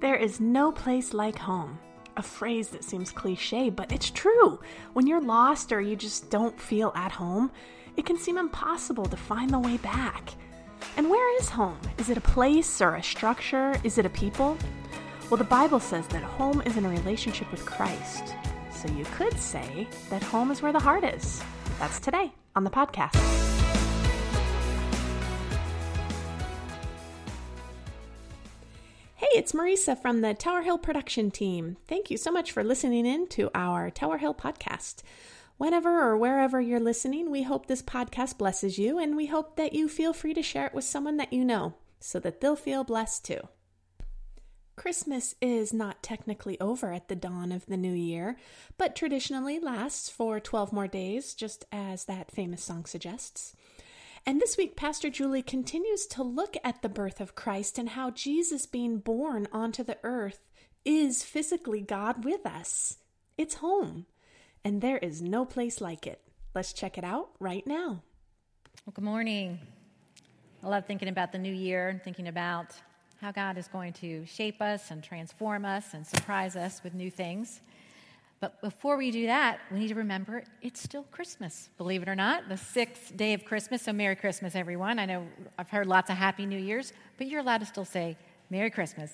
There is no place like home. A phrase that seems cliche, but it's true. When you're lost or you just don't feel at home, it can seem impossible to find the way back. And where is home? Is it a place or a structure? Is it a people? Well, the Bible says that home is in a relationship with Christ. So you could say that home is where the heart is. That's today on the podcast. Hey, it's Marisa from the Tower Hill production team. Thank you so much for listening in to our Tower Hill podcast. Whenever or wherever you're listening, we hope this podcast blesses you, and we hope that you feel free to share it with someone that you know so that they'll feel blessed too. Christmas is not technically over at the dawn of the new year, but traditionally lasts for 12 more days, just as that famous song suggests. And this week, Pastor Julie continues to look at the birth of Christ and how Jesus being born onto the earth is physically God with us. It's home, and there is no place like it. Let's check it out right now. Well, good morning. I love thinking about the new year and thinking about how God is going to shape us and transform us and surprise us with new things. But before we do that, we need to remember it's still Christmas, believe it or not, the sixth day of Christmas. So Merry Christmas, everyone. I know I've heard lots of Happy New Year's, but you're allowed to still say Merry Christmas.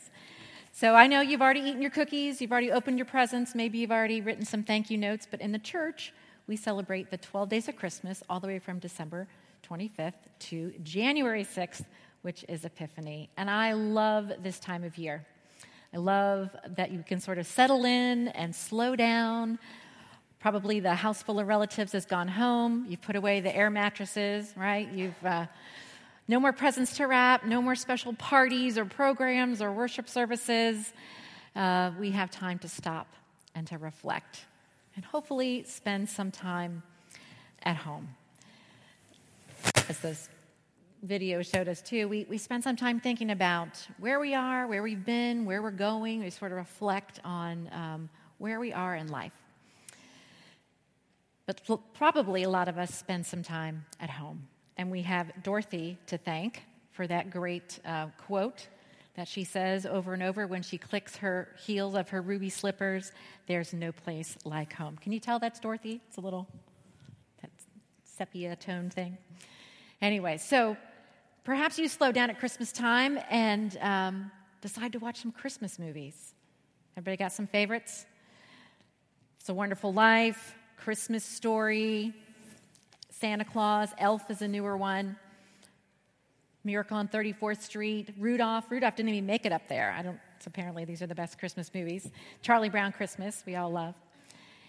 So I know you've already eaten your cookies, you've already opened your presents, maybe you've already written some thank you notes, but in the church, we celebrate the 12 days of Christmas all the way from December 25th to January 6th, which is Epiphany. And I love this time of year. I love that you can sort of settle in and slow down. Probably the house full of relatives has gone home. You've put away the air mattresses, right? You've no more presents to wrap, no more special parties or programs or worship services. We have time to stop and to reflect and hopefully spend some time at home. As this video showed us too, we spend some time thinking about where we are, where we've been, where we're going. We sort of reflect on where we are in life. But probably a lot of us spend some time at home. And we have Dorothy to thank for that great quote that she says over and over when she clicks her heels of her ruby slippers, "There's no place like home." Can you tell that's Dorothy? It's a little that sepia tone thing. Anyway, so perhaps you slow down at Christmas time and decide to watch some Christmas movies. Everybody got some favorites? It's a Wonderful Life, Christmas Story, Santa Claus, Elf is a newer one, Miracle on 34th Street, Rudolph. Rudolph didn't even make it up there. So apparently these are the best Christmas movies. Charlie Brown Christmas, we all love.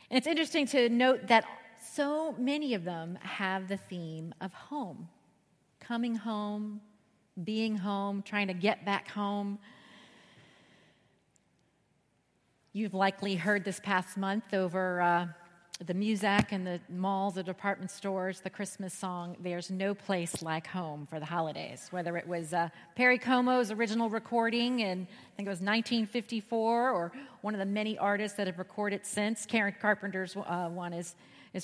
And it's interesting to note that so many of them have the theme of home. Coming home, being home, trying to get back home. You've likely heard this past month over the music and the malls, the department stores, the Christmas song, "There's No Place Like Home" for the holidays, whether it was Perry Como's original recording in, I think it was 1954, or one of the many artists that have recorded since. Karen Carpenter's one is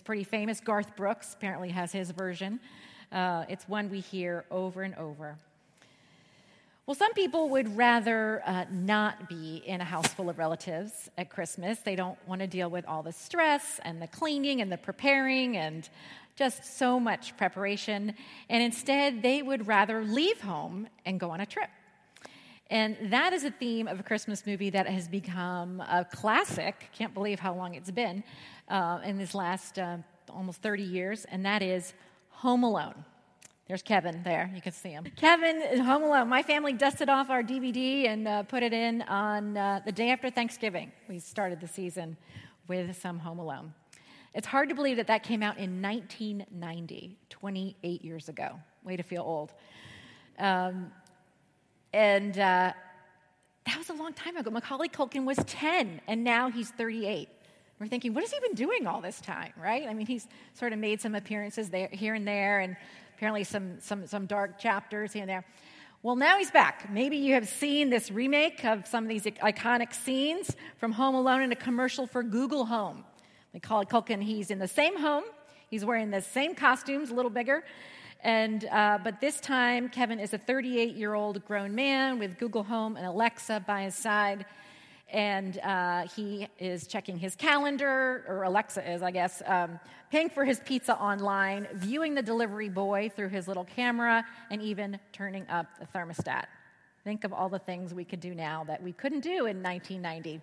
pretty famous. Garth Brooks apparently has his version. It's one we hear over and over. Well, some people would rather not be in a house full of relatives at Christmas. They don't want to deal with all the stress and the cleaning and the preparing and just so much preparation. And instead, they would rather leave home and go on a trip. And that is a theme of a Christmas movie that has become a classic. Can't believe how long it's been in this last almost 30 years, and that is Home Alone. There's Kevin there. You can see him. Kevin is Home Alone. My family dusted off our DVD and put it in on the day after Thanksgiving. We started the season with some Home Alone. It's hard to believe that that came out in 1990, 28 years ago. Way to feel old. And that was a long time ago. Macaulay Culkin was 10, and now he's 38. We're thinking, what has he been doing all this time, right? I mean, he's sort of made some appearances there, here and there, and apparently some dark chapters here and there. Well, now he's back. Maybe you have seen this remake of some of these iconic scenes from Home Alone in a commercial for Google Home. Macaulay Culkin, he's in the same home. He's wearing the same costumes, a little bigger. And but this time, Kevin is a 38-year-old grown man with Google Home and Alexa by his side, and he is checking his calendar, or Alexa is, I guess, paying for his pizza online, viewing the delivery boy through his little camera, and even turning up the thermostat. Think of all the things we could do now that we couldn't do in 1990.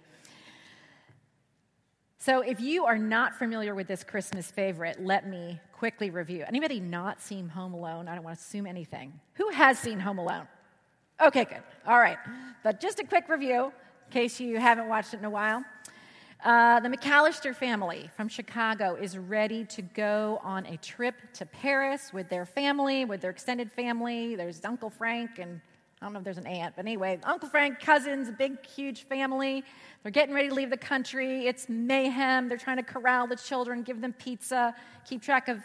So if you are not familiar with this Christmas favorite, let me quickly review. Anybody not seen Home Alone? I don't want to assume anything. Who has seen Home Alone? Okay, good. All right. But just a quick review, in case you haven't watched it in a while. The McCallister family from Chicago is ready to go on a trip to Paris with their family, with their extended family. There's Uncle Frank and I don't know if there's an aunt, but anyway, Uncle Frank, cousins, big, huge family. They're getting ready to leave the country. It's mayhem. They're trying to corral the children, give them pizza, keep track of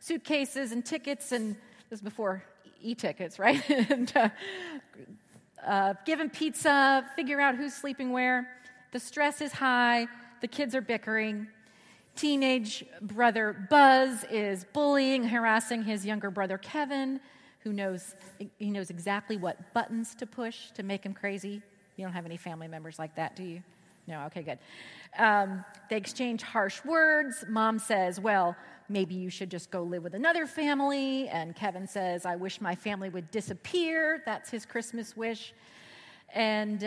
suitcases and tickets, and this is before e-tickets, right? And give them pizza, figure out who's sleeping where. The stress is high. The kids are bickering. Teenage brother Buzz is bullying, harassing his younger brother Kevin, who knows he knows exactly what buttons to push to make him crazy. You don't have any family members like that, do you? No, okay, good. They exchange harsh words. Mom says, well, maybe you should just go live with another family. And Kevin says, I wish my family would disappear. That's his Christmas wish. And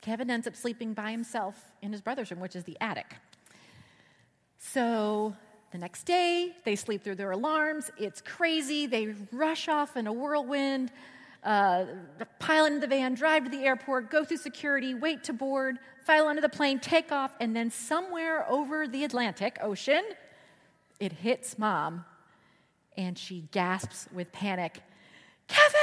Kevin ends up sleeping by himself in his brother's room, which is the attic. So the next day, they sleep through their alarms. It's crazy. They rush off in a whirlwind, pile into the van, drive to the airport, go through security, wait to board, file onto the plane, take off, and then somewhere over the Atlantic Ocean, it hits Mom, and she gasps with panic, Kevin!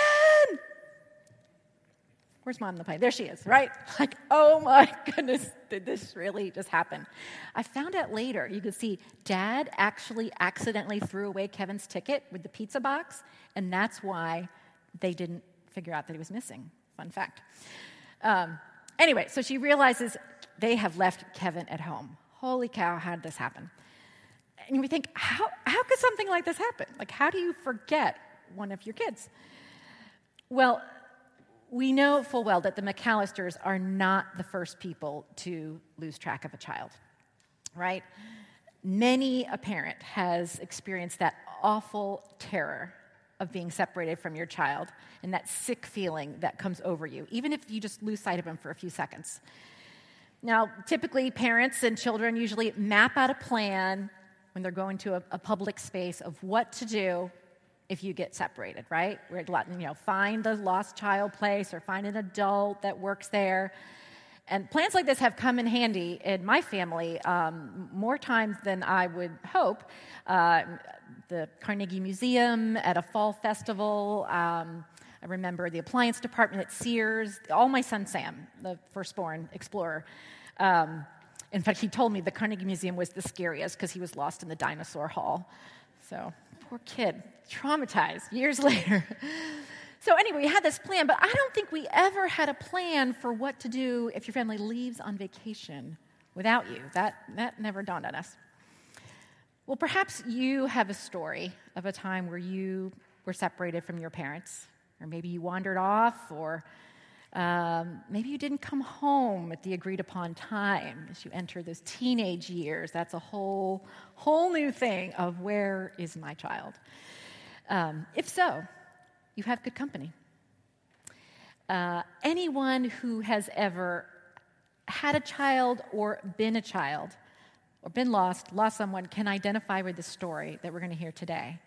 Where's Mom in the plane? There she is, right? Like, oh my goodness, did this really just happen? I found out later, you could see Dad actually accidentally threw away Kevin's ticket with the pizza box, and that's why they didn't figure out that he was missing. Fun fact. Anyway, so she realizes they have left Kevin at home. Holy cow, how did this happen? And we think, how could something like this happen? Like, how do you forget one of your kids? Well, we know full well that the McCallisters are not the first people to lose track of a child, right? Many a parent has experienced that awful terror of being separated from your child and that sick feeling that comes over you, even if you just lose sight of them for a few seconds. Now, typically, parents and children usually map out a plan when they're going to a public space of what to do if you get separated, right? We're letting, find the lost child place or find an adult that works there. And plans like this have come in handy in my family more times than I would hope. The Carnegie Museum at a fall festival. I remember the appliance department at Sears. All my son Sam, the firstborn explorer. In fact, he told me the Carnegie Museum was the scariest because he was lost in the dinosaur hall. So poor kid, traumatized years later. So anyway, we had this plan, but I don't think we ever had a plan for what to do if your family leaves on vacation without you. That never dawned on us. Well, perhaps you have a story of a time where you were separated from your parents, or maybe you wandered off, or maybe you didn't come home at the agreed-upon time as you enter those teenage years. That's a whole new thing of where is my child? If so, you have good company. Anyone who has ever had a child or been a child or been lost someone, can identify with the story that we're going to hear today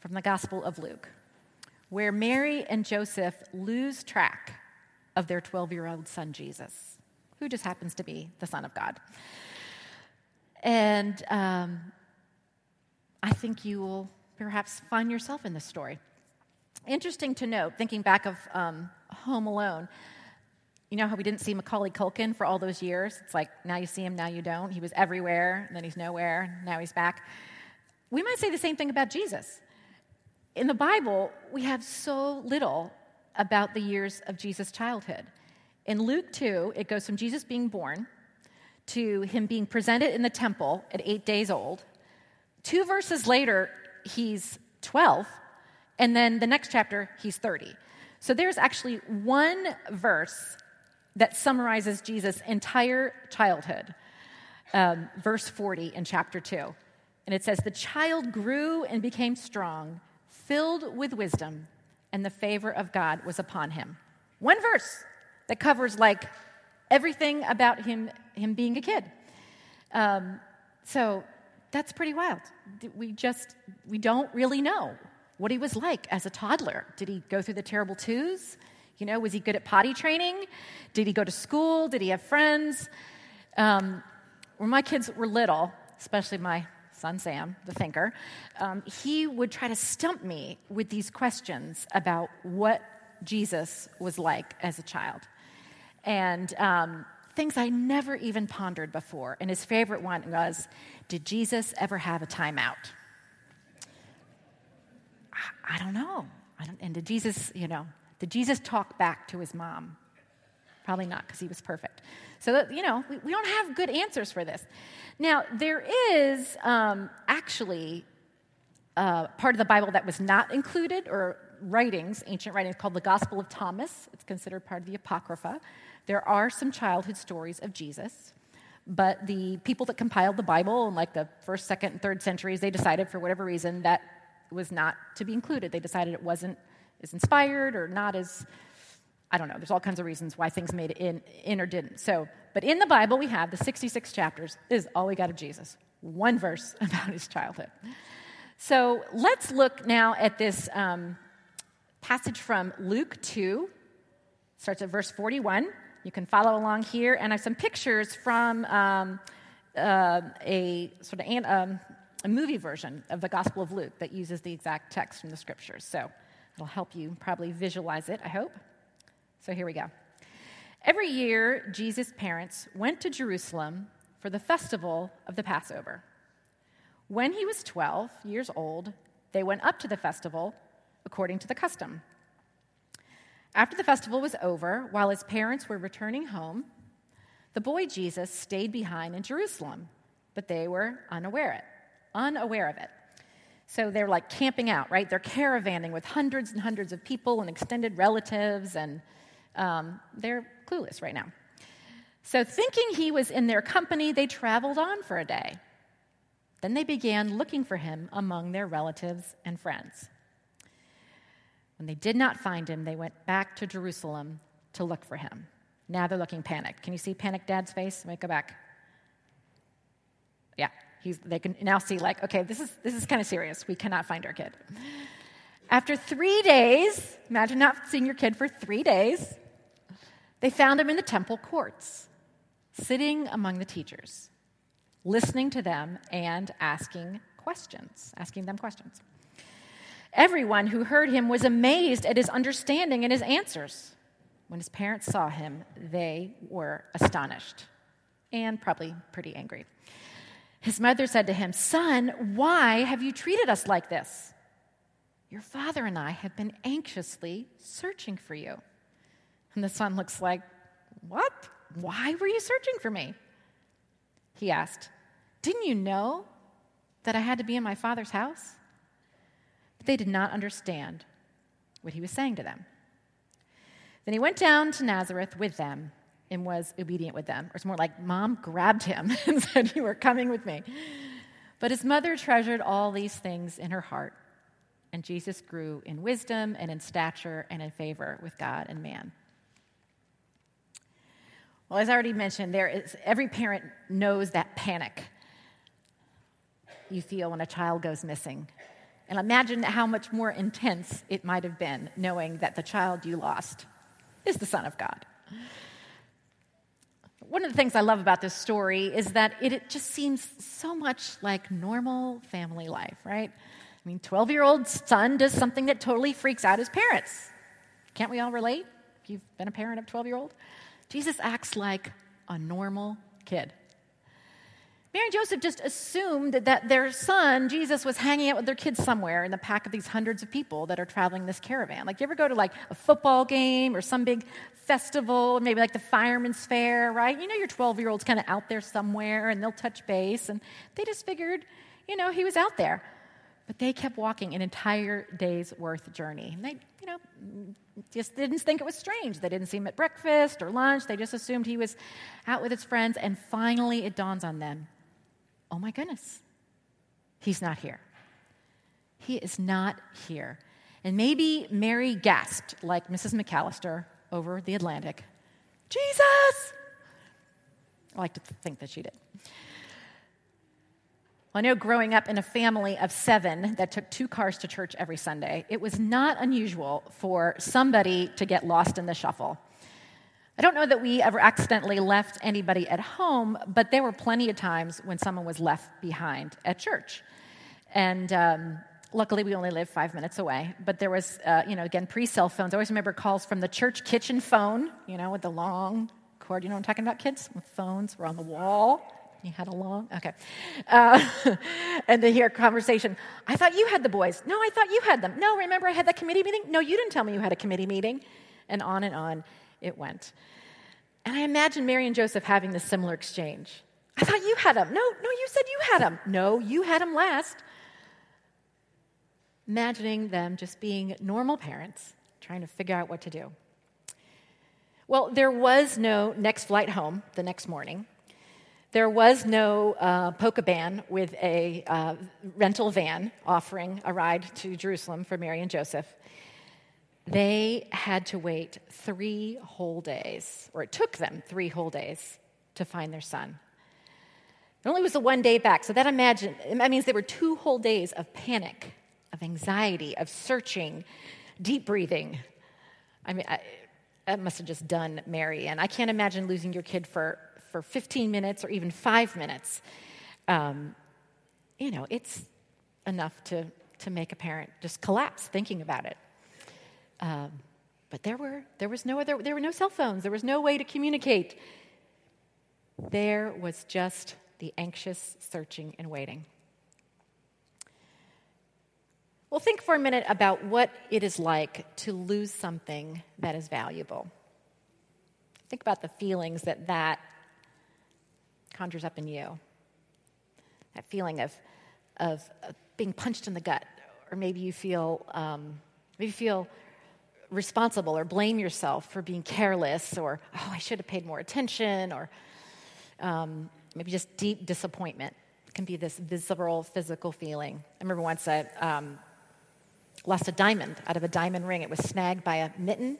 from the Gospel of Luke, where Mary and Joseph lose track of their 12-year-old son, Jesus, who just happens to be the Son of God. And I think you will perhaps find yourself in this story. Interesting to note, thinking back of Home Alone, you know how we didn't see Macaulay Culkin for all those years? It's like, now you see him, now you don't. He was everywhere, and then he's nowhere, now he's back. We might say the same thing about Jesus. In the Bible, we have so little about the years of Jesus' childhood. In Luke 2, it goes from Jesus being born to him being presented in the temple at 8 days old. 2 verses later, he's 12, and then the next chapter, he's 30. So there's actually one verse that summarizes Jesus' entire childhood, verse 40 in chapter 2. And it says, "The child grew and became strong, filled with wisdom, and the favor of God was upon him." One verse that covers, like, everything about him being a kid. So that's pretty wild. We don't really know what he was like as a toddler. Did he go through the terrible twos? You know, was he good at potty training? Did he go to school? Did he have friends? When my kids were little, especially my son Sam, the thinker, he would try to stump me with these questions about what Jesus was like as a child. And things I never even pondered before. And his favorite one was, "Did Jesus ever have a timeout?" I don't know. And did Jesus, did Jesus talk back to his mom? Probably not, because he was perfect. So, we don't have good answers for this. Now, there is actually part of the Bible that was not included, or writings, ancient writings, called the Gospel of Thomas. It's considered part of the Apocrypha. There are some childhood stories of Jesus, but the people that compiled the Bible in, the first, second, and third centuries, they decided, for whatever reason, that was not to be included. They decided it wasn't as inspired or not as... I don't know. There's all kinds of reasons why things made it in or didn't. So, but in the Bible, we have the 66 chapters. This is all we got of Jesus. One verse about his childhood. So let's look now at this passage from Luke 2. It starts at verse 41. You can follow along here. And I have some pictures from a movie version of the Gospel of Luke that uses the exact text from the Scriptures. So it'll help you probably visualize it, I hope. So here we go. "Every year, Jesus' parents went to Jerusalem for the festival of the Passover. When he was 12 years old, they went up to the festival according to the custom. After the festival was over, while his parents were returning home, the boy Jesus stayed behind in Jerusalem, but they were unaware of it. So they're camping out, right? They're caravanning with hundreds and hundreds of people and extended relatives, and they're clueless right now. So thinking he was in their company, they traveled on for a day. Then they began looking for him among their relatives and friends. When they did not find him, they went back to Jerusalem to look for him." Now they're looking panicked. Can you see panicked Dad's face? Let me go back. Yeah. They can now see, okay, this is kind of serious. We cannot find our kid. After 3 days, imagine not seeing your kid for 3 days, they found him in the temple courts, sitting among the teachers, listening to them and asking them questions. Everyone who heard him was amazed at his understanding and his answers. When his parents saw him, they were astonished and probably pretty angry. His mother said to him, "Son, why have you treated us like this? Your father and I have been anxiously searching for you." And the son looks like, "What? Why were you searching for me?" He asked, "Didn't you know that I had to be in my father's house?" But they did not understand what he was saying to them. Then he went down to Nazareth with them and was obedient with them. Or it's more like Mom grabbed him and said, "You are coming with me." But his mother treasured all these things in her heart. And Jesus grew in wisdom and in stature and in favor with God and man. Well, as I already mentioned, every parent knows that panic you feel when a child goes missing. And imagine how much more intense it might have been knowing that the child you lost is the Son of God. One of the things I love about this story is that it just seems so much like normal family life, right? I mean, 12-year-old son does something that totally freaks out his parents. Can't we all relate? If you've been a parent of 12-year-old. Jesus acts like a normal kid. Mary and Joseph just assumed that their son, Jesus, was hanging out with their kids somewhere in the pack of these hundreds of people that are traveling this caravan. You ever go to, a football game or some big festival, maybe the fireman's fair, right? Your 12-year-old's kind of out there somewhere, and they'll touch base, and they just figured, he was out there. But they kept walking an entire day's worth journey. And they, just didn't think it was strange. They didn't see him at breakfast or lunch. They just assumed he was out with his friends. And finally it dawns on them, oh my goodness, he's not here. He is not here. And maybe Mary gasped like Mrs. McCallister over the Atlantic, Jesus! I like to think that she did. Well, I know growing up in a family of 7 that took 2 cars to church every Sunday, it was not unusual for somebody to get lost in the shuffle. I don't know that we ever accidentally left anybody at home, but there were plenty of times when someone was left behind at church. And luckily, we only lived 5 minutes away. But there was, again, pre-cell phones. I always remember calls from the church kitchen phone, with the long cord. You know what I'm talking about, kids? With phones were on the wall. You had a long, okay. And to hear conversation. I thought you had the boys. No, I thought you had them. No, remember I had that committee meeting? No, you didn't tell me you had a committee meeting. And on it went. And I imagine Mary and Joseph having this similar exchange. I thought you had them. No, you said you had them. No, you had them last. Imagining them just being normal parents, trying to figure out what to do. Well, there was no next flight home the next morning. There was no poke a ban with a rental van offering a ride to Jerusalem for Mary and Joseph. They had to wait 3 whole days, or it took them 3 whole days to find their son. It only was the 1 day back, so that means there were 2 whole days of panic, of anxiety, of searching, deep breathing. I mean, that must have just done Mary. And I can't imagine losing your kid for 15 minutes or even 5 minutes. It's enough to make a parent just collapse thinking about it. But there were no cell phones. There was no way to communicate. There was just the anxious searching and waiting. Well, think for a minute about what it is like to lose something that is valuable. Think about the feelings that conjures up in you. That feeling of being punched in the gut, or maybe you feel responsible or blame yourself for being careless, or I should have paid more attention, or maybe just deep disappointment. It can be this visceral, physical feeling. I remember once I lost a diamond out of a diamond ring. It was snagged by a mitten,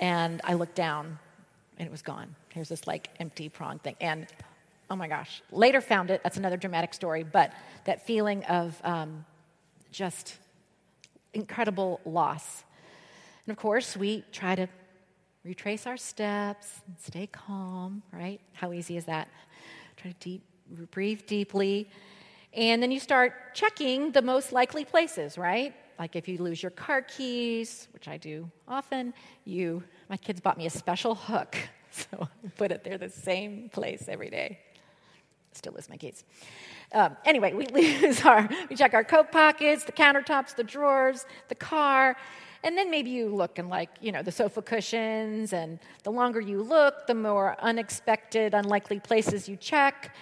and I looked down, and it was gone. Here's this, empty prong thing. And, oh, my gosh, later found it. That's another dramatic story. But that feeling of just incredible loss. And, of course, we try to retrace our steps and stay calm, right? How easy is that? Try to breathe deeply. And then you start checking the most likely places, right? Like if you lose your car keys, which I do often, my kids bought me a special hook, so I put it there the same place every day. Still lose my keys. Anyway, we check our coat pockets, the countertops, the drawers, the car, and then maybe you look in the sofa cushions, and the longer you look, the more unexpected, unlikely places you check.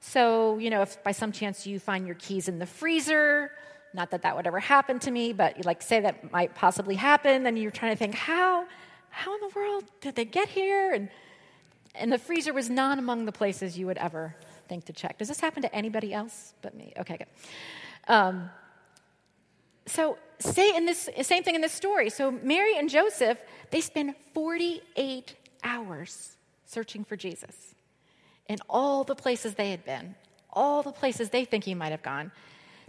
So, if by some chance you find your keys in the freezer, not that would ever happen to me, but say that might possibly happen, and you're trying to think, how in the world did they get here? And the freezer was not among the places you would ever think to check. Does this happen to anybody else but me? Okay, good. So say in this same thing in this story. So Mary and Joseph, they spend 48 hours searching for Jesus. In all the places they had been, all the places they think he might have gone,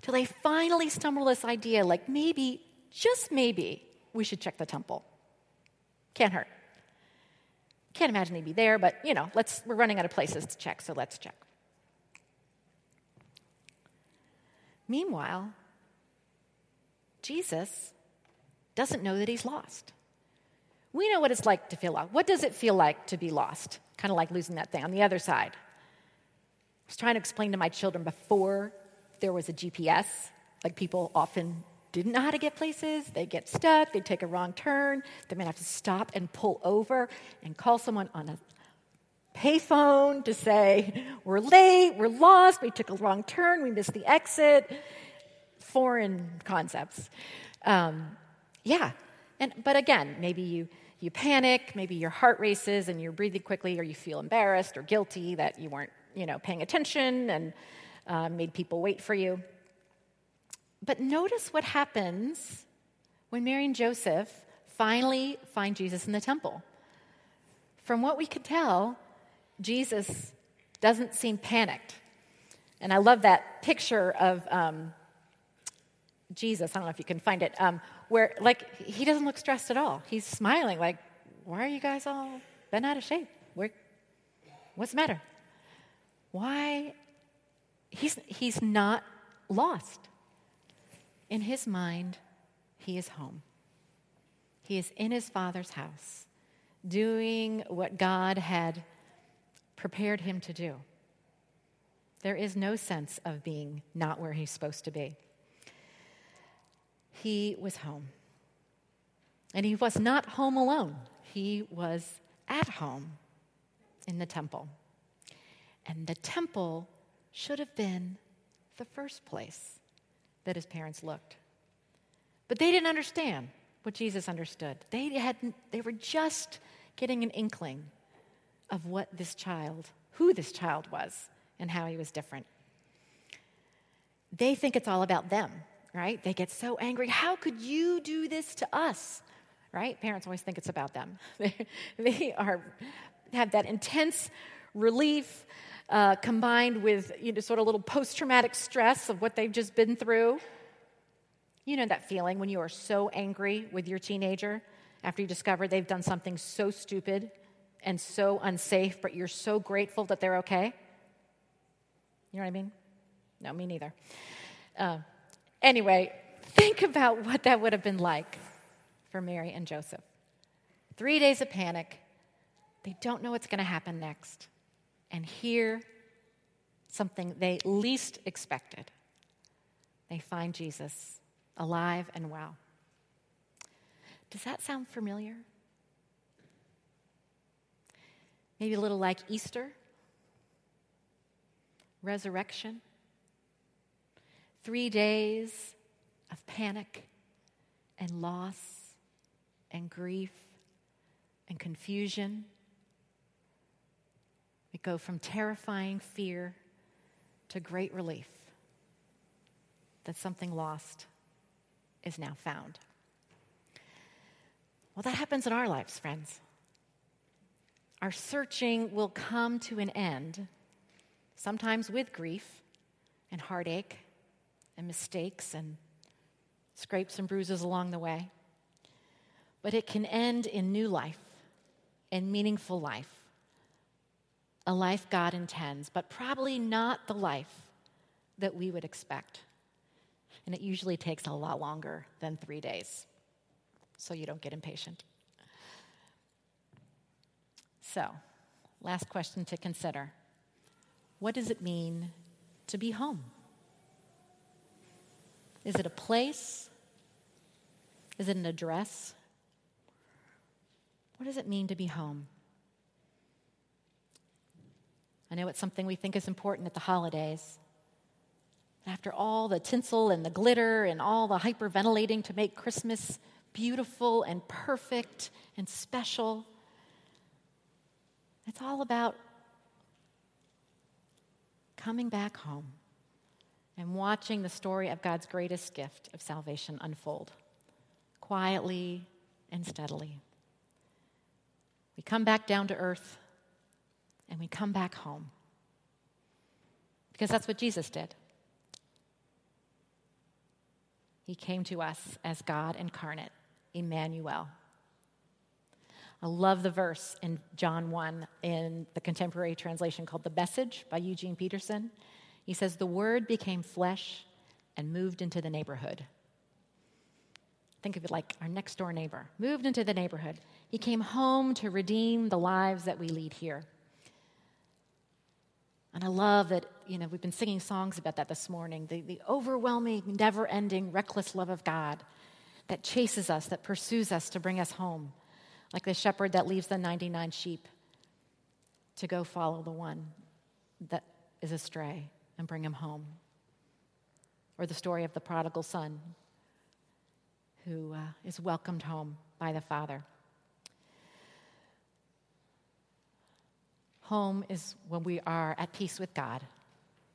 till they finally stumble this idea, maybe, just maybe, we should check the temple. Can't hurt. Can't imagine he'd be there, but, we're running out of places to check, so let's check. Meanwhile, Jesus doesn't know that he's lost. We know what it's like to feel lost. What does it feel like to be lost? Kind of like losing that thing on the other side. I was trying to explain to my children before there was a GPS, people often didn't know how to get places. They get stuck. They take a wrong turn. They may have to stop and pull over and call someone on a payphone to say, we're late, we're lost, we took a wrong turn, we missed the exit. foreign concepts. But again, maybe you panic, maybe your heart races and you're breathing quickly, or you feel embarrassed or guilty that you weren't, paying attention and made people wait for you. But notice what happens when Mary and Joseph finally find Jesus in the temple. From what we could tell, Jesus doesn't seem panicked. And I love that picture of Jesus. I don't know if you can find it, where he doesn't look stressed at all. He's smiling, why are you guys all bent out of shape? What's the matter? Why? He's not lost. In his mind, he is home. He is in his Father's house, doing what God had prepared him to do. There is no sense of being not where he's supposed to be. He was home. And he was not home alone. He was at home in the temple. And the temple should have been the first place that his parents looked. But they didn't understand what Jesus understood. They were just getting an inkling of who this child was, and how he was different. They think it's all about them, right? They get so angry. How could you do this to us, right? Parents always think it's about them. They have that intense relief combined with sort of little post-traumatic stress of what they've just been through. You know that feeling when you are so angry with your teenager after you discover they've done something so stupid and so unsafe, but you're so grateful that they're okay? You know what I mean? No, me neither. Anyway, think about what that would have been like for Mary and Joseph. 3 days of panic. They don't know what's going to happen next. And here, something they least expected. They find Jesus alive and well. Does that sound familiar? Maybe a little like Easter, resurrection, 3 days of panic and loss and grief and confusion. We go from terrifying fear to great relief that something lost is now found. Well, that happens in our lives, friends. Our searching will come to an end, sometimes with grief and heartache and mistakes and scrapes and bruises along the way. But it can end in new life, in meaningful life, a life God intends, but probably not the life that we would expect. And it usually takes a lot longer than 3 days, so you don't get impatient. So, last question to consider. What does it mean to be home? Is it a place? Is it an address? What does it mean to be home? I know it's something we think is important at the holidays. After all the tinsel and the glitter and all the hyperventilating to make Christmas beautiful and perfect and special, it's all about coming back home and watching the story of God's greatest gift of salvation unfold, quietly and steadily. We come back down to earth, and we come back home, because that's what Jesus did. He came to us as God incarnate, Emmanuel. I love the verse in John 1 in the contemporary translation called The Message by Eugene Peterson. He says, "The Word became flesh and moved into the neighborhood." Think of it like our next door neighbor. Moved into the neighborhood. He came home to redeem the lives that we lead here. And I love that, we've been singing songs about that this morning. The overwhelming, never-ending, reckless love of God that chases us, that pursues us to bring us home. Like the shepherd that leaves the 99 sheep to go follow the one that is astray and bring him home. or the story of the prodigal son who is welcomed home by the father. Home is when we are at peace with God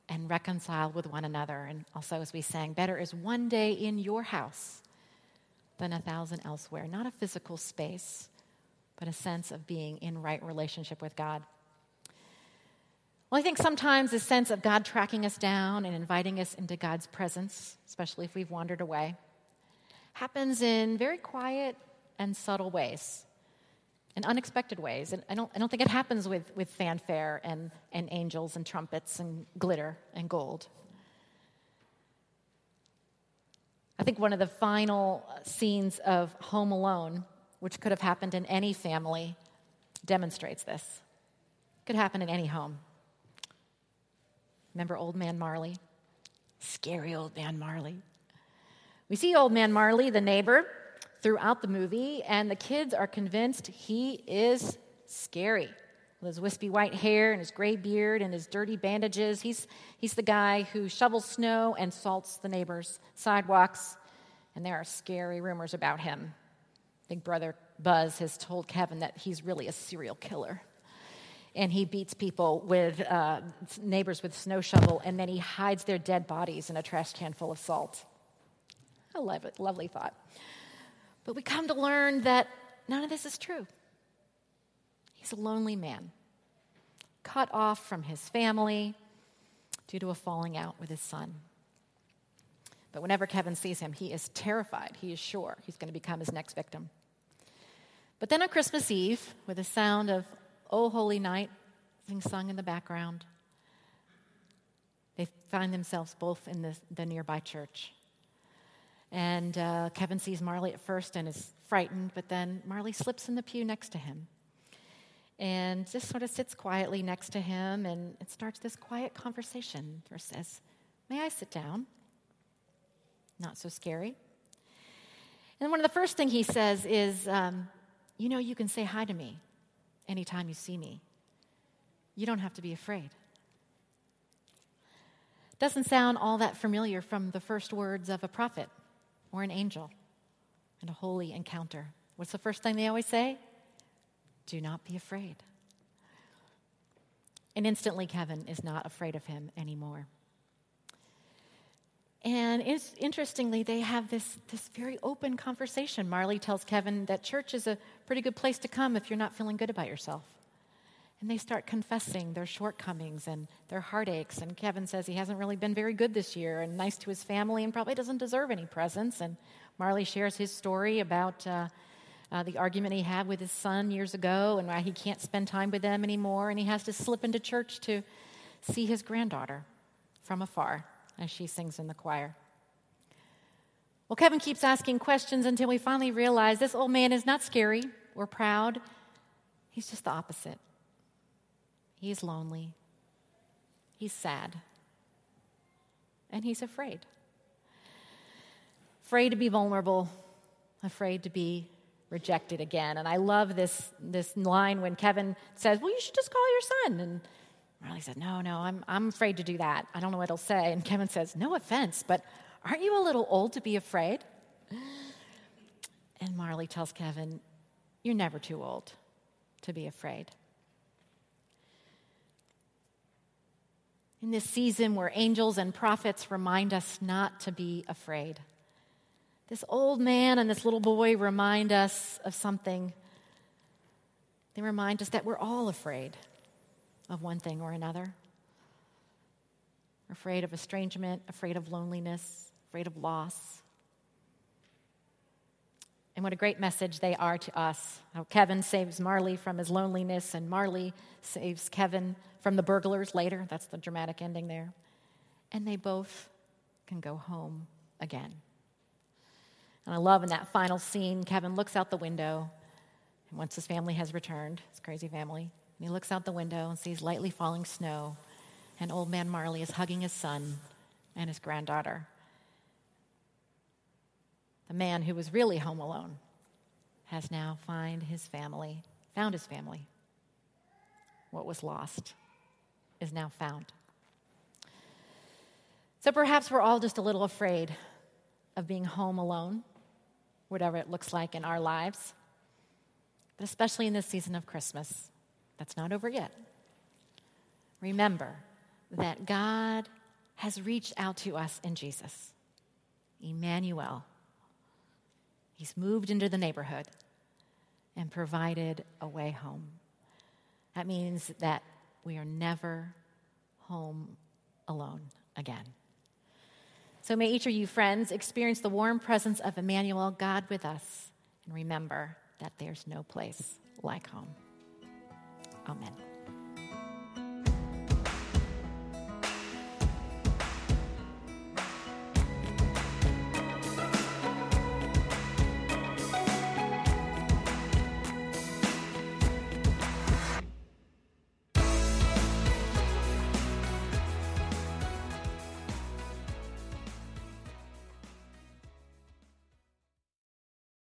and reconciled with one another. And also, as we sang, better is one day in your house than 1,000 elsewhere. Not a physical space, but a sense of being in right relationship with God. Well, I think sometimes this sense of God tracking us down and inviting us into God's presence, especially if we've wandered away, happens in very quiet and subtle ways. In unexpected ways. And I don't think it happens with fanfare and angels and trumpets and glitter and gold. I think one of the final scenes of Home Alone, which could have happened in any family, demonstrates this. Could happen in any home. Remember Old Man Marley? Scary Old Man Marley. We see Old Man Marley, the neighbor, throughout the movie, and the kids are convinced he is scary. With his wispy white hair and his gray beard and his dirty bandages, he's the guy who shovels snow and salts the neighbors' sidewalks, and there are scary rumors about him. Big Brother Buzz has told Kevin that he's really a serial killer, and he beats people with neighbors with snow shovel, and then he hides their dead bodies in a trash can full of salt. I love it. Lovely thought. But we come to learn that none of this is true. He's a lonely man, cut off from his family due to a falling out with his son. But whenever Kevin sees him, he is terrified. He is sure he's going to become his next victim. But then on Christmas Eve, with the sound of O Holy Night being sung in the background, they find themselves both in the nearby church. And Kevin sees Marley at first and is frightened, but then Marley slips in the pew next to him and just sort of sits quietly next to him and starts this quiet conversation or says, "May I sit down?" Not so scary. And one of the first things he says is, "You know, you can say hi to me anytime you see me. You don't have to be afraid." Doesn't sound all that familiar from the first words of a prophet. Or an angel, and a holy encounter. What's the first thing they always say? Do not be afraid. And instantly, Kevin is not afraid of him anymore. And interestingly, they have this very open conversation. Marley tells Kevin that church is a pretty good place to come if you're not feeling good about yourself. And they start confessing their shortcomings and their heartaches. And Kevin says he hasn't really been very good this year and nice to his family and probably doesn't deserve any presents. And Marley shares his story about the argument he had with his son years ago and why he can't spend time with them anymore. And he has to slip into church to see his granddaughter from afar as she sings in the choir. Well, Kevin keeps asking questions until we finally realize this old man is not scary or proud. He's just the opposite. He's lonely, he's sad, and he's afraid. Afraid to be vulnerable, afraid to be rejected again. And I love this line when Kevin says, "Well, you should just call your son." And Marley said, No, I'm afraid to do that. I don't know what he'll say." And Kevin says, "No offense, but aren't you a little old to be afraid?" And Marley tells Kevin, "You're never too old to be afraid." In this season where angels and prophets remind us not to be afraid, this old man and this little boy remind us of something. They remind us that we're all afraid of one thing or another. We're afraid of estrangement, afraid of loneliness, afraid of loss. And what a great message they are to us. How Kevin saves Marley from his loneliness, and Marley saves Kevin from the burglars later. That's the dramatic ending there. And they both can go home again. And I love in that final scene, Kevin looks out the window, and once his family has returned, his crazy family, and he looks out the window and sees lightly falling snow, and Old Man Marley is hugging his son and his granddaughter. The man who was really home alone has now found his family. What was lost is now found. So perhaps we're all just a little afraid of being home alone, whatever it looks like in our lives. But especially in this season of Christmas, that's not over yet. Remember that God has reached out to us in Jesus, Emmanuel. He's moved into the neighborhood and provided a way home. That means that we are never home alone again. So may each of you friends experience the warm presence of Emmanuel, God with us, and remember that there's no place like home. Amen.